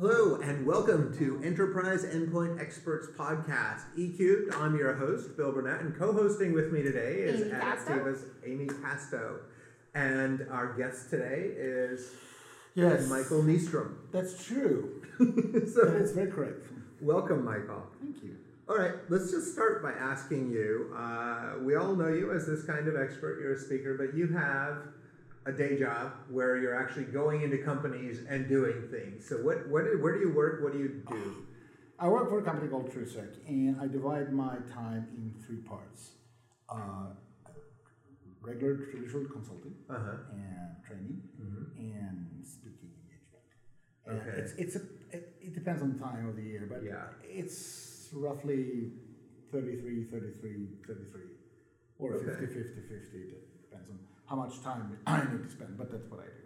Hello and welcome to Enterprise Endpoint Experts Podcast, eCubed. I'm your host, Bill Burnett, and co-hosting with me today is Amy Pasto. And our guest today is Michael Nystrom. That's true. That's very correct. Welcome, Michael. Thank you. All right, let's just start by asking you, we all know you as this kind of expert, you're a speaker, but you have a day job where you're actually going into companies and doing things. So where do you work? What do you do? I work for a company called TrueSec, and I divide my time in three parts. Regular traditional consulting and training and speaking engagement. Okay. It depends on the time of the year, but it's roughly 33, or 50, depends on how much time I need to spend, but that's what I do.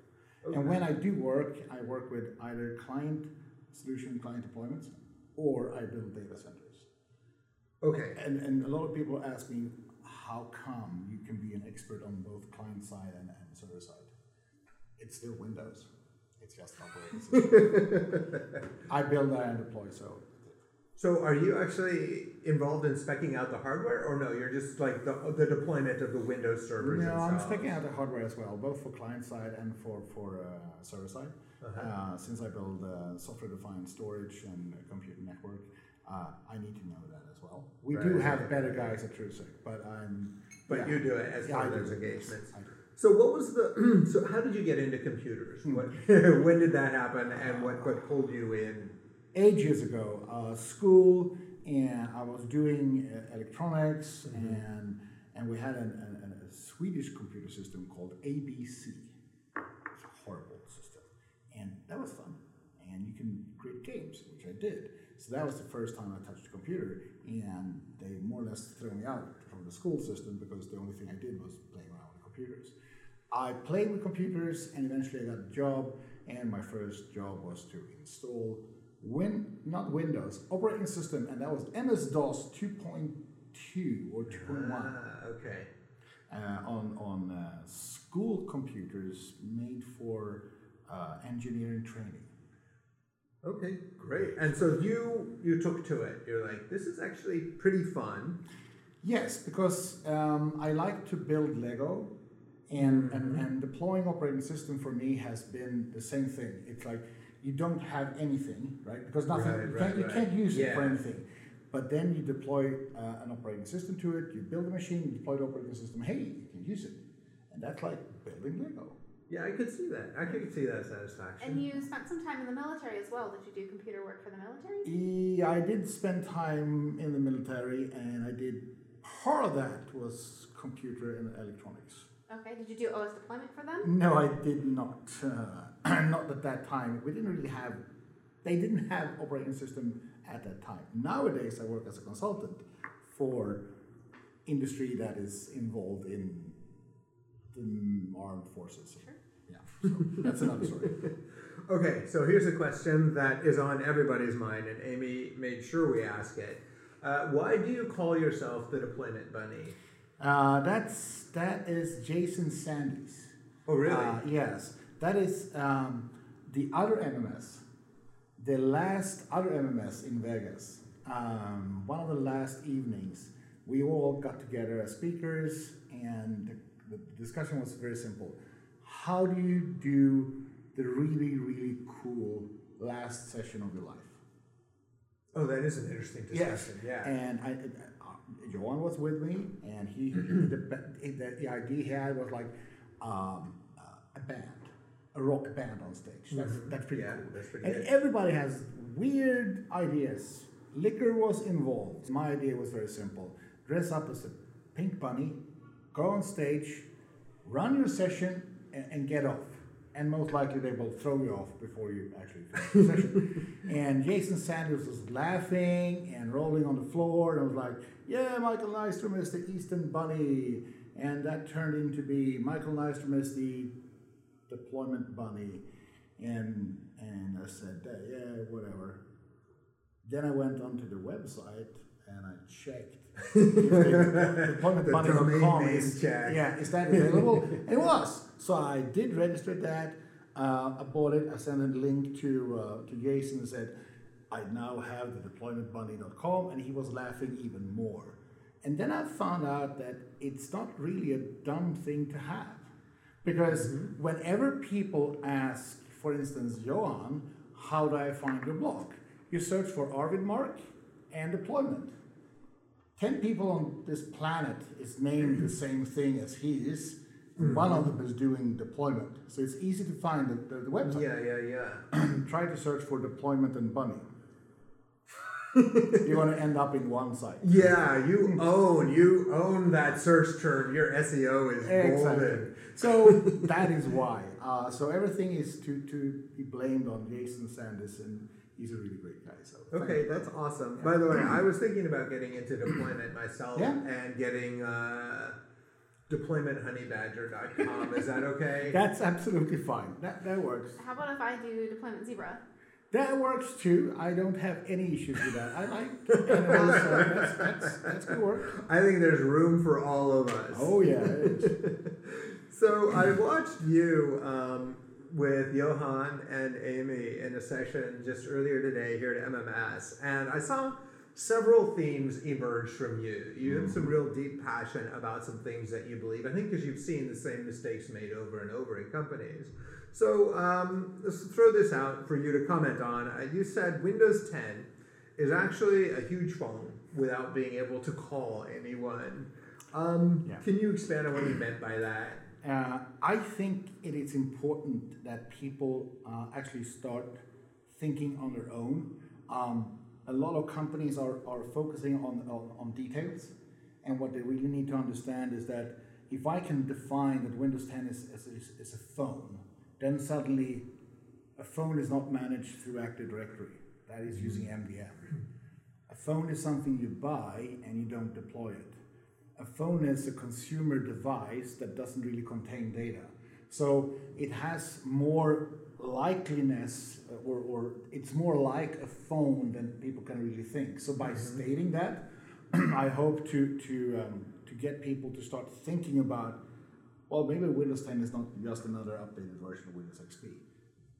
Okay. And when I do work, I work with either client solution, client deployments, or I build data centers. Okay. And a lot of people ask me, how come you can be an expert on both client side and server side? It's still Windows. It's just operating system. I build that and deploy, so. So are you actually involved in speccing out the hardware, or no, you're just like the deployment of the Windows servers? No, themselves? I'm speccing out the hardware as well, both for client side and for server side. Since I build software-defined storage and a computer network, I need to know that as well. We do have better guys at TrueSec, but you do it as part of those engagements. Yes, so what was the? So how did you get into computers? When did that happen, and what pulled you in? Ages ago, school, and I was doing electronics, and we had a Swedish computer system called ABC. It's a horrible system, and that was fun, and you can create games, which I did. So that was the first time I touched a computer, and they more or less threw me out from the school system because the only thing I did was playing around with computers. I played with computers, and eventually I got a job, and my first job was to install Windows operating system, and that was MS-DOS 2.2 or 2.1. Okay. On school computers made for engineering training. Okay, great. And so you took to it. You're like, this is actually pretty fun. Yes, because I like to build Lego, and deploying operating system for me has been the same thing. It's like, you don't have anything, right? Because nothing, you can't use it for anything. But then you deploy an operating system to it, you build a machine, you deploy the operating system, hey, you can use it. And that's like building Lego. Yeah, I could see that. I could see that satisfaction. And you spent some time in the military as well. Did you do computer work for the military? Yeah, I did spend time in the military, and I did part of that was computer and electronics. Okay, did you do OS deployment for them? No, I did not. Not at that time. They didn't have operating system at that time. Nowadays, I work as a consultant for industry that is involved in the armed forces. Sure. Yeah, so that's another story. Okay, so here's a question that is on everybody's mind, and Amy made sure we ask it. Why do you call yourself the Deployment Bunny? That is Jason Sandys. Oh, really? Yes. That is the other MMS, the last other MMS in Vegas. One of the last evenings, we all got together as speakers, and the discussion was very simple. How do you do the really, really cool last session of your life? Oh, that is an interesting discussion. Yes. Yeah. And Johan was with me, and the idea he had was like a band, a rock band on stage. That's pretty cool. That's pretty good. Everybody has weird ideas. Liquor was involved. My idea was very simple. Dress up as a pink bunny, go on stage, run your session, and get off. And most likely they will throw you off before you actually finish the session. And Jason Sanders was laughing and rolling on the floor, and I was like, yeah, Michael Nystrom is the Eastern Bunny. And that turned into be Michael Nystrom is the Deployment Bunny. And I said, yeah, whatever. Then I went onto the website and I checked deploymentbunny.com. Is that available? It was. So I did register that. Bought it. I sent a link to Jason and said, I now have the deploymentbunny.com, and he was laughing even more. And then I found out that it's not really a dumb thing to have, because whenever people ask, for instance, Johan, how do I find your blog? You search for Arvid Mark and deployment. 10 people on this planet is named the same thing as he is. One of them is doing deployment. So it's easy to find the website. Try to search for deployment and bunny. You're going to end up in one site. Yeah, you own that search term. Your SEO is golden. So that is why. So everything is to be blamed on Jason Sandys, and he's a really great guy. So okay, that's awesome. Yeah. By the way, I was thinking about getting into deployment myself and getting... deploymenthoneybadger.com. Is that okay? That's absolutely fine. That works. How about if I do Deployment Zebra? That works too. I don't have any issues with that. I like it. That's good work. I think there's room for all of us. Oh, yeah. So I watched you with Johan and Amy in a session just earlier today here at MMS, and I saw several themes emerge from you. You have some real deep passion about some things that you believe, I think because you've seen the same mistakes made over and over in companies. So let's throw this out for you to comment on. You said Windows 10 is actually a huge phone without being able to call anyone. Can you expand on what you meant by that? I think it is important that people actually start thinking on their own. A lot of companies are focusing on details, and what they really need to understand is that if I can define that Windows 10 is a phone, then suddenly a phone is not managed through Active Directory. That is using MDM. A phone is something you buy and you don't deploy it. A phone is a consumer device that doesn't really contain data. So it has more likeliness or it's more like a phone than people can really think. So by stating that, I hope to get people to start thinking about, well, maybe Windows 10 is not just another updated version of Windows XP.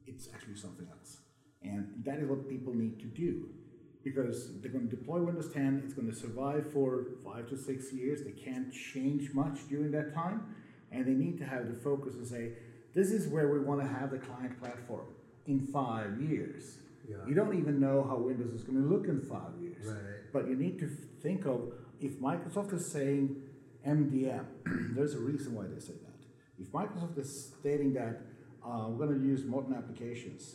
It's actually something else. And that is what people need to do, because they're going to deploy Windows 10. It's going to survive for 5 to 6 years. They can't change much during that time. And they need to have the focus and say, this is where we want to have the client platform in 5 years. Yeah. You don't even know how Windows is going to look in 5 years. Right. But you need to think of, if Microsoft is saying MDM, there's a reason why they say that. If Microsoft is stating that we're going to use modern applications,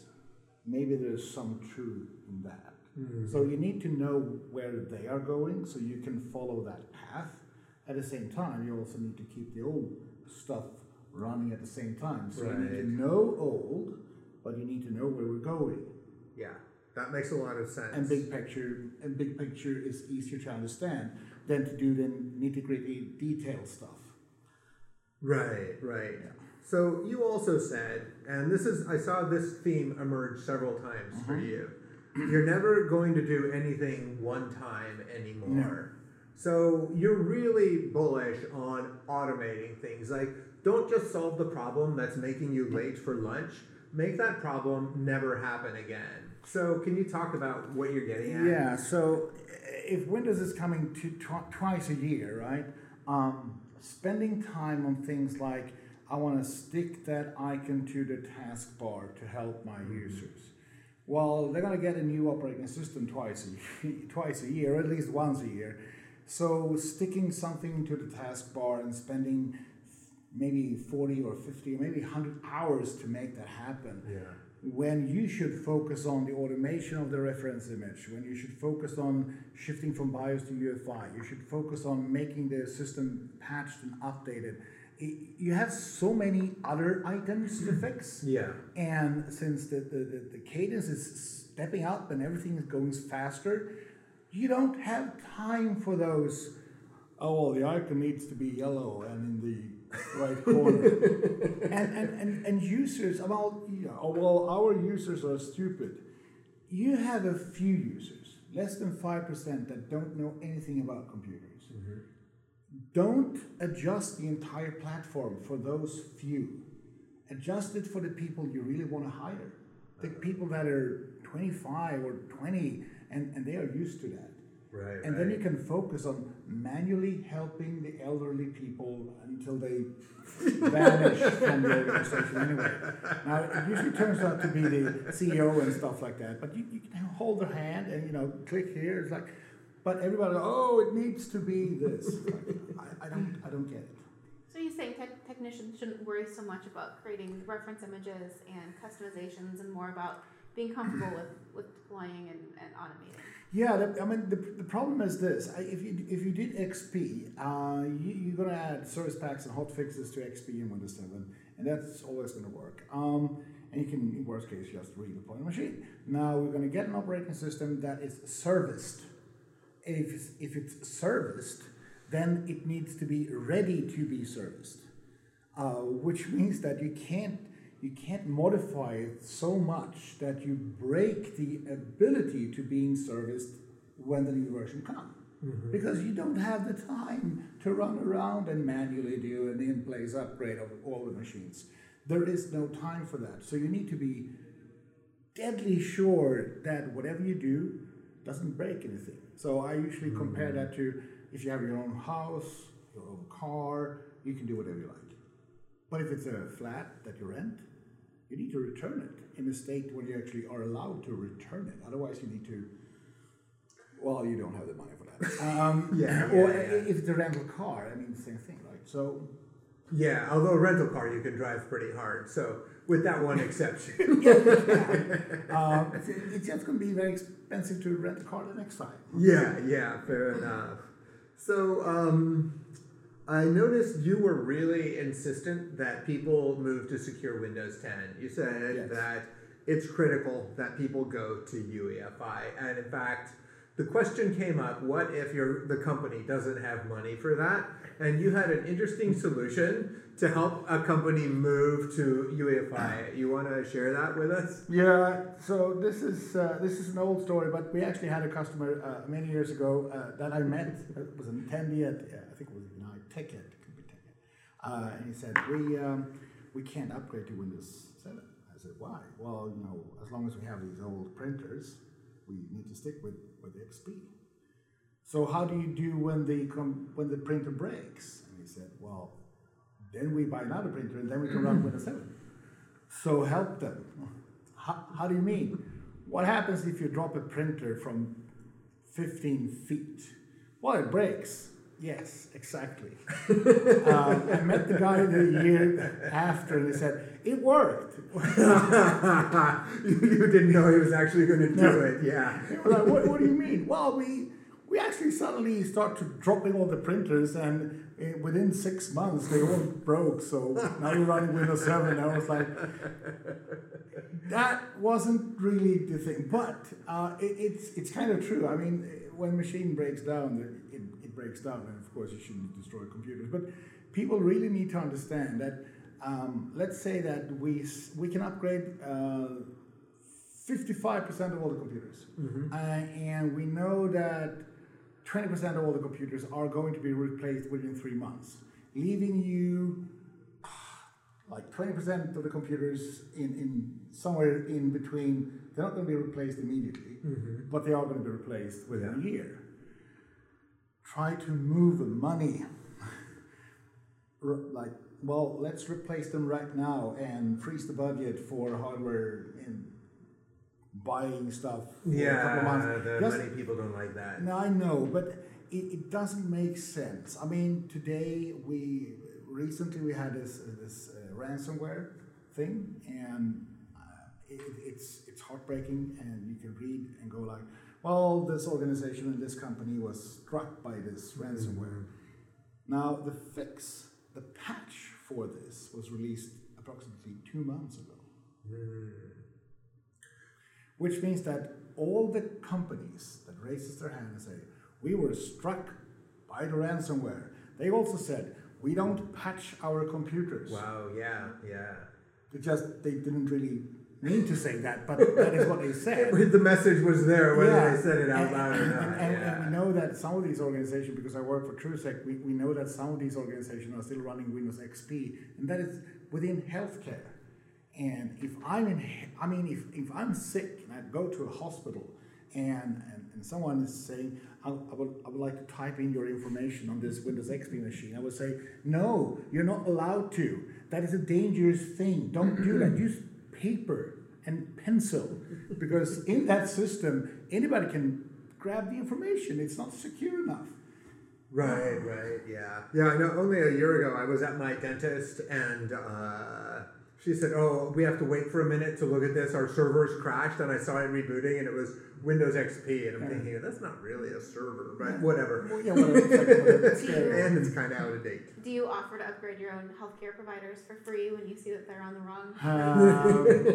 maybe there's some truth in that. Mm-hmm. So you need to know where they are going so you can follow that path. At the same time, you also need to keep the old stuff running at the same time. So you need to know old, but you need to know where we're going. Yeah, that makes a lot of sense. And big picture is easier to understand than to do the nitty-gritty detail stuff. Right. Yeah. So you also said, and I saw this theme emerge several times for you. You're never going to do anything one time anymore. No. So you're really bullish on automating things. Like, don't just solve the problem that's making you late for lunch. Make that problem never happen again. So can you talk about what you're getting at? Yeah, so if Windows is coming to twice a year, right? Spending time on things like, I want to stick that icon to the taskbar to help my users. Well, they're going to get a new operating system twice a year, or at least once a year. So sticking something to the taskbar and spending maybe 40 or 50 or maybe 100 hours to make that happen, when you should focus on the automation of the reference image, when you should focus on shifting from BIOS to UEFI, you should focus on making the system patched and updated. You have so many other items to fix, and since the cadence is stepping up and everything is going faster, you don't have time for those, the icon needs to be yellow and in the right corner. and users, our users are stupid. You have a few users, less than 5%, that don't know anything about computers. Don't adjust the entire platform for those few. adjust it for the people you really want to hire. The people that are 25 or 20, and they are used to that. Right. And then you can focus on manually helping the elderly people until they vanish from the organization anyway. Now, it usually turns out to be the CEO and stuff like that, but you can hold their hand and, you know, click here. It's like, but everybody, oh, it needs to be this. I don't get it. So you say technicians shouldn't worry so much about creating reference images and customizations and more about being comfortable with deploying and automating. Yeah, I mean, the problem is this. If you did XP, you're going to add service packs and hotfixes to XP and Windows 7, and that's always going to work. And you can, in worst case, just redeploy the machine. Now, we're going to get an operating system that is serviced. If it's serviced, then it needs to be ready to be serviced, which means that you can't modify it so much that you break the ability to being serviced when the new version comes. Mm-hmm. Because you don't have the time to run around and manually do an in-place upgrade of all the machines. There is no time for that. So you need to be deadly sure that whatever you do doesn't break anything. So I usually compare that to if you have your own house, your own car, you can do whatever you like. But if it's a flat that you rent, you need to return it in a state when you actually are allowed to return it. Otherwise, you need to, well, you don't have the money for that. If it's a rental car, I mean, same thing, right? So, yeah, although a rental car, you can drive pretty hard. So, with that one exception. It's just going to be very expensive to rent a car the next time. Yeah, fair enough. So, I noticed you were really insistent that people move to secure Windows 10. You said that it's critical that people go to UEFI. And in fact, the question came up, what if the company doesn't have money for that? And you had an interesting solution to help a company move to UEFI. You want to share that with us? Yeah, so this is an old story, but we actually had a customer many years ago that I met. It was an attendee at, I think it was Ticket, and he said, we can't upgrade to Windows 7. I said, why? Well, you know, as long as we have these old printers, we need to stick with XP. So how do you do when the printer breaks? And he said, well, then we buy another printer and then we can run Windows 7. So help them. How do you mean? What happens if you drop a printer from 15 feet? Well, it breaks. Yes, exactly. I met the guy the year after and he said, it worked. You didn't know he was actually going to do it, yeah. Like, what do you mean? Well, we actually suddenly started dropping all the printers and within 6 months they all broke. So now you're running Windows 7. And I was like, that wasn't really the thing. But it's kind of true. I mean, when a machine breaks down, it breaks down, and of course you shouldn't destroy computers. But people really need to understand that. Let's say that we can upgrade 55% of all the computers, and we know that 20% of all the computers are going to be replaced within 3 months, leaving you like 20% of the computers in somewhere in between. They're not going to be replaced immediately, but they are going to be replaced within a year. Try to move the money. Like, well, let's replace them right now and freeze the budget for hardware and buying stuff for a couple of months. Many people don't like that. No, I know, but it doesn't make sense. I mean, today, we had this ransomware thing, and it's heartbreaking, and you can read and go like, well, this organization and this company was struck by this ransomware. Now, the fix, the patch for this was released approximately 2 months ago. Which means that all the companies that raises their hand and say, we were struck by the ransomware, they also said, we don't patch our computers. Wow, yeah. They didn't really mean to say that, but that is what they said. The message was there, whether they said it out loud or not. And we know that some of these organizations, because I work for TrueSec, we know that some of these organizations are still running Windows XP, and that is within healthcare. And if I'm if I'm sick and I go to a hospital and someone is saying, I would like to type in your information on this Windows XP machine, I would say, no, you're not allowed to. That is a dangerous thing. Don't do that. Use paper and pencil, because in that system, anybody can grab the information. It's not secure enough. Right, right, yeah. Yeah, I know, only a year ago, I was at my dentist, and she said, oh, we have to wait for a minute to look at this. Our server's crashed, and I saw it rebooting, and it was Windows XP, and I'm thinking, that's not really a server, but whatever. Well, yeah, whatever. And it's kind of out of date. Do you offer to upgrade your own healthcare providers for free when you see that they're on the wrong?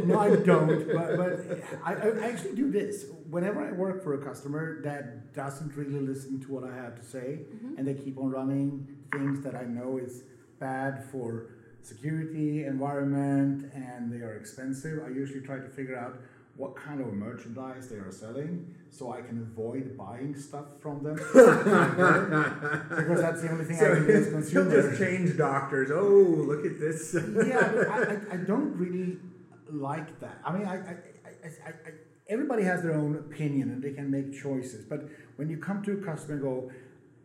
No, I don't, but I actually do this. Whenever I work for a customer that doesn't really listen to what I have to say, and they keep on running things that I know is bad for security, environment, and they are expensive, I usually try to figure out what kind of merchandise they are selling, so I can avoid buying stuff from them. Because that's the only thing I can do as consumer. You'll just change doctors. Oh, look at this. I don't really like that. I mean, I everybody has their own opinion and they can make choices. But when you come to a customer and go,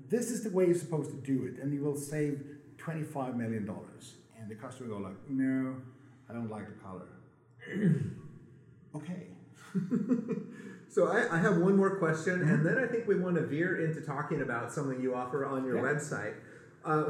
this is the way you're supposed to do it, and you will save $25 million. And the customer will go like, no, I don't like the color. Okay. So I have one more question, and then I think we want to veer into talking about something you offer on your website.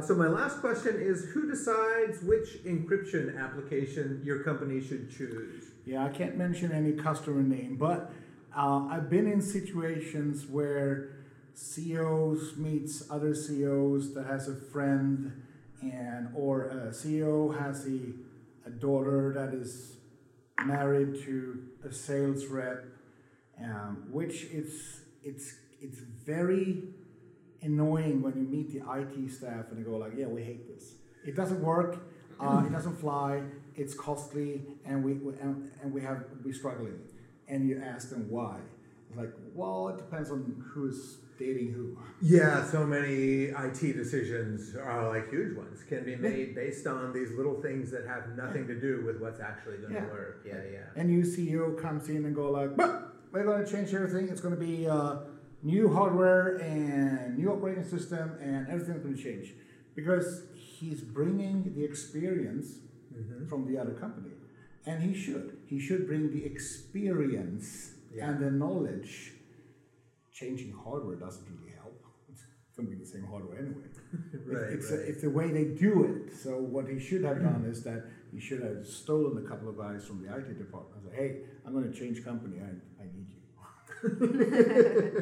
So my last question is, who decides which encryption application your company should choose? Yeah, I can't mention any customer name, but I've been in situations where CEOs meets other CEOs that has a friend, and or a CEO has a daughter that is married to a sales rep, which it's very annoying when you meet the IT staff and they go like, yeah, we hate this. It doesn't work. It doesn't fly. It's costly, and we struggling. And you ask them why. It's like, well, it depends on who's dating who. Yeah, so many IT decisions are like huge ones can be made based on these little things that have nothing to do with what's actually going to work. Yeah, yeah. And new CEO comes in and go like, but we're going to change everything. It's going to be new hardware and new operating system, and everything's going to change, because he's bringing the experience from the other company, and he should bring the experience and the knowledge. Changing hardware doesn't really help. It's going to be the same hardware anyway. It's the way they do it. So what he should have done is that he should have stolen a couple of guys from the IT department and said, hey, I'm going to change company. I need you.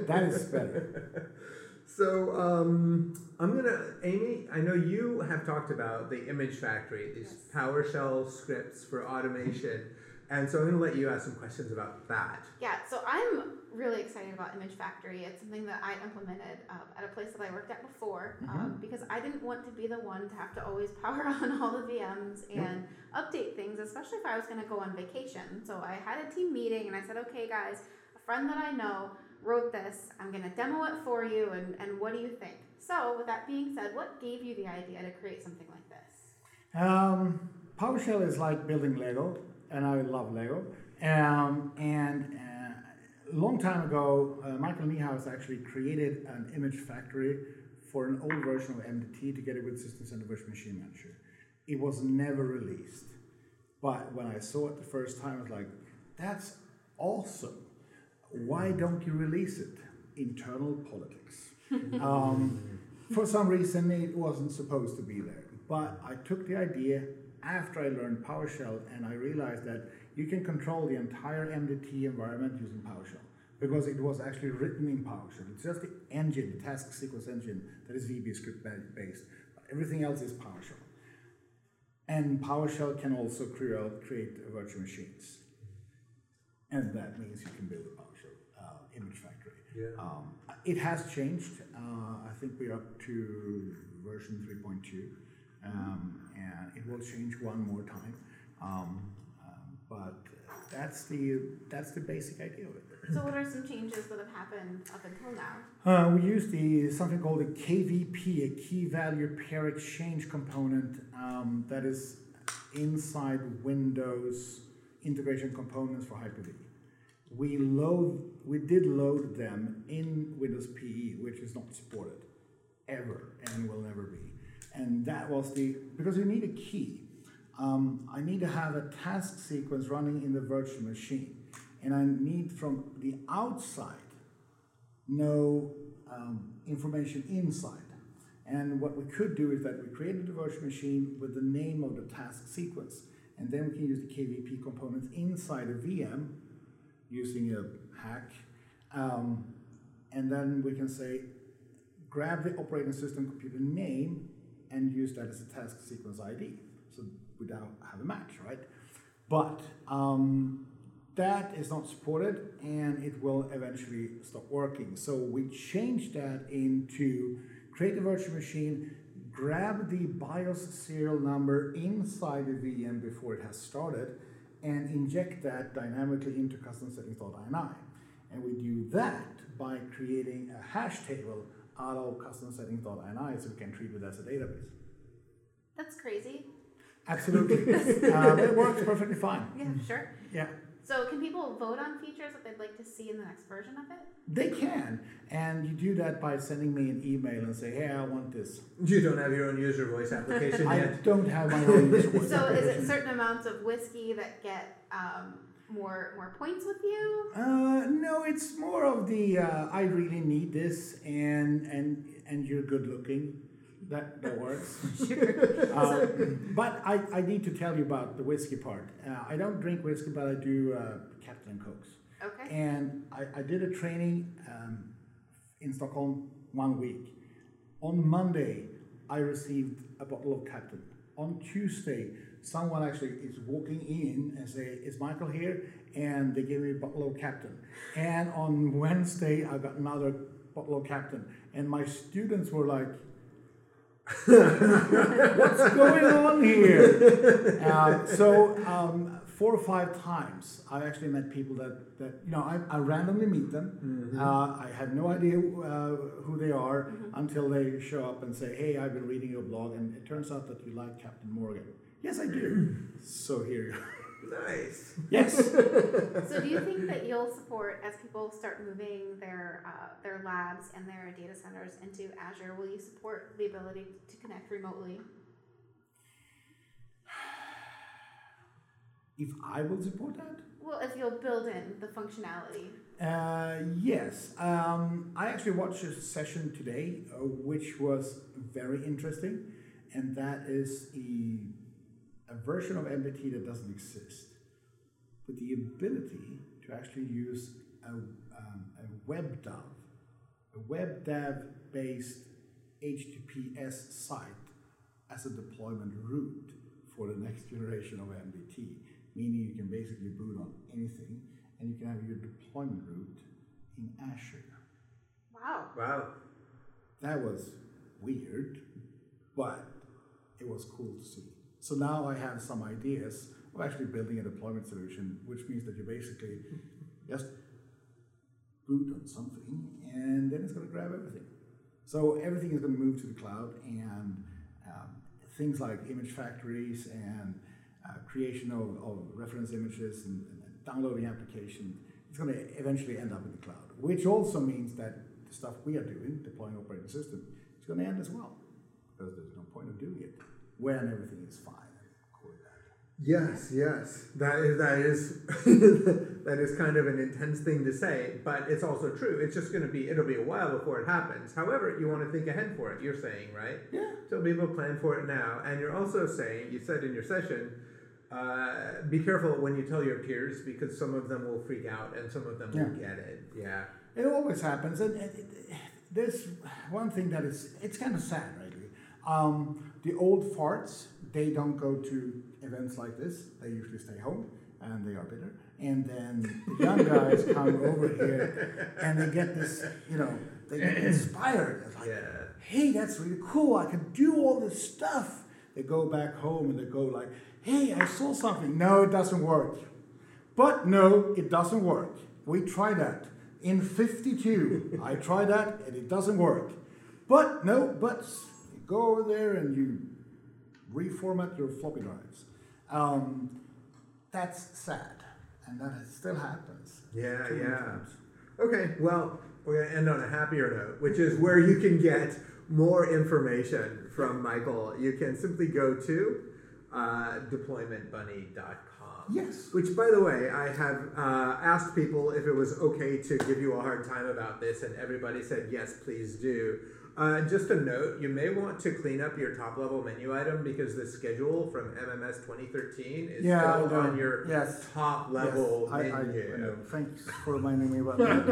That is better. So I'm going to, Amy, I know you have talked about the Image Factory, these PowerShell scripts for automation. And so I'm going to let you ask some questions about that. Yeah, so I'm really excited about Image Factory. It's something that I implemented at a place that I worked at before because I didn't want to be the one to have to always power on all the VMs and update things, especially if I was going to go on vacation. So I had a team meeting and I said, okay, guys, a friend that I know wrote this. I'm going to demo it for you, and what do you think? So with that being said, what gave you the idea to create something like this? PowerShell is like building Lego. And I love Lego. A long time ago, Michael Niehaus actually created an Image Factory for an old version of MDT together with System Center Virtual Machine Manager. It was never released. But when I saw it the first time, I was like, that's awesome. Why don't you release it? Internal politics. For some reason, it wasn't supposed to be there. But I took the idea after I learned PowerShell, and I realized that you can control the entire MDT environment using PowerShell, because it was actually written in PowerShell. It's just the engine, the task sequence engine, that is VBScript based. Everything else is PowerShell. And PowerShell can also create virtual machines. And that means you can build a PowerShell Image Factory. Yeah. It has changed. I think we're up to version 3.2. And it will change one more time, but that's the basic idea of it. So what are some changes that have happened up until now? We use something called a KVP, a key value pair exchange component, that is inside Windows integration components for Hyper-V. We did load them in Windows PE, which is not supported ever and will never be. And that was because you need a key. I need to have a task sequence running in the virtual machine. And I need from the outside no information inside. And what we could do is that we created the virtual machine with the name of the task sequence. And then we can use the KVP components inside a VM using a hack. And then we can say, grab the operating system computer name and use that as a task sequence ID. So we now have a match, right? But that is not supported, and it will eventually stop working. So we changed that into create a virtual machine, grab the BIOS serial number inside the VM before it has started, and inject that dynamically into custom settings.ini. And we do that by creating a hash table out of custom settings.ini so we can treat it as a database. That's crazy. Absolutely. It works perfectly fine. Yeah, sure. Yeah. So can people vote on features that they'd like to see in the next version of it? They can. And you do that by sending me an email and say, hey, I want this. You don't have your own user voice application yet. I don't have my own user voice application. So is it certain amounts of whiskey that get more points with you? No, it's more of the I really need this and you're good looking. That works. Sure. But I need to tell you about the whiskey part. I don't drink whiskey, but I do Captain Cokes. Okay. And I did a training in Stockholm 1 week. On Monday, I received a bottle of Captain. On Tuesday, someone actually is walking in and say, is Michael here? And they gave me a bottle of Captain. And on Wednesday, I got another bottle of Captain. And my students were like, what's going on here? So 4 or 5 times I actually met people that you know, I randomly meet them. Mm-hmm. I have no idea who they are. Mm-hmm. Until they show up and say, hey, I've been reading your blog and it turns out that you like Captain Morgan. Yes, I do. So here you are. Nice. Yes. So do you think that you'll support, as people start moving their labs and their data centers into Azure, will you support the ability to connect remotely? If I will support that? Well, if you'll build in the functionality. Yes. I actually watched a session today, which was very interesting, and that is a version of MDT that doesn't exist, with the ability to actually use a WebDAV, a WebDAV-based HTTPS site as a deployment route for the next generation of MDT, meaning you can basically boot on anything, and you can have your deployment route in Azure. Wow. Wow. That was weird, but it was cool to see. So now I have some ideas of actually building a deployment solution, which means that you basically just boot on something, and then it's going to grab everything. So everything is going to move to the cloud, and things like image factories and creation of reference images and downloading applications, it's going to eventually end up in the cloud, which also means that the stuff we are doing, deploying operating system, is going to end as well, because there's no point of doing it when everything is fine. Yes, yes. That is that is kind of an intense thing to say, but it's also true. It's just gonna be, it'll be a while before it happens. However, you want to think ahead for it, you're saying, right? Yeah. So people plan for it now. And you're also saying, you said in your session, be careful when you tell your peers, because some of them will freak out and some of them will get it. Yeah. It always happens. And there's one thing that is, it's kind of sad, right? The old farts, they don't go to events like this. They usually stay home, and they are bitter. And then the young guys come over here, and they get this, you know, they get inspired. It's like, hey, that's really cool. I can do all this stuff. They go back home, and they go like, hey, I saw something. No, it doesn't work. But no, it doesn't work. We tried that. In 52, I tried that, and it doesn't work. But no, but... Go over there and you reformat your floppy drives. That's sad, and that still happens. Yeah. Okay, well, we're going to end on a happier note, which is where you can get more information from Michael. You can simply go to deploymentbunny.com. Yes. Which, by the way, I have asked people if it was okay to give you a hard time about this, and everybody said, yes, please do. Just a note, you may want to clean up your top-level menu item because the schedule from MMS 2013 is still on your top-level menu. Thanks for reminding me about that.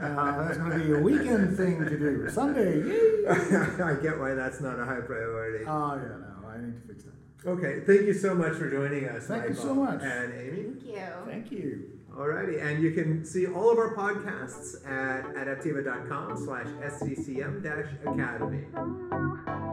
That's going to be a weekend thing to do. Sunday, yay! I get why that's not a high priority. Oh, yeah, no, I need to fix that. Okay, thank you so much for joining us, Michael. Thank you so much. And Amy? Thank you. Thank you. Alrighty, and you can see all of our podcasts at adaptiva.com/sccm-academy.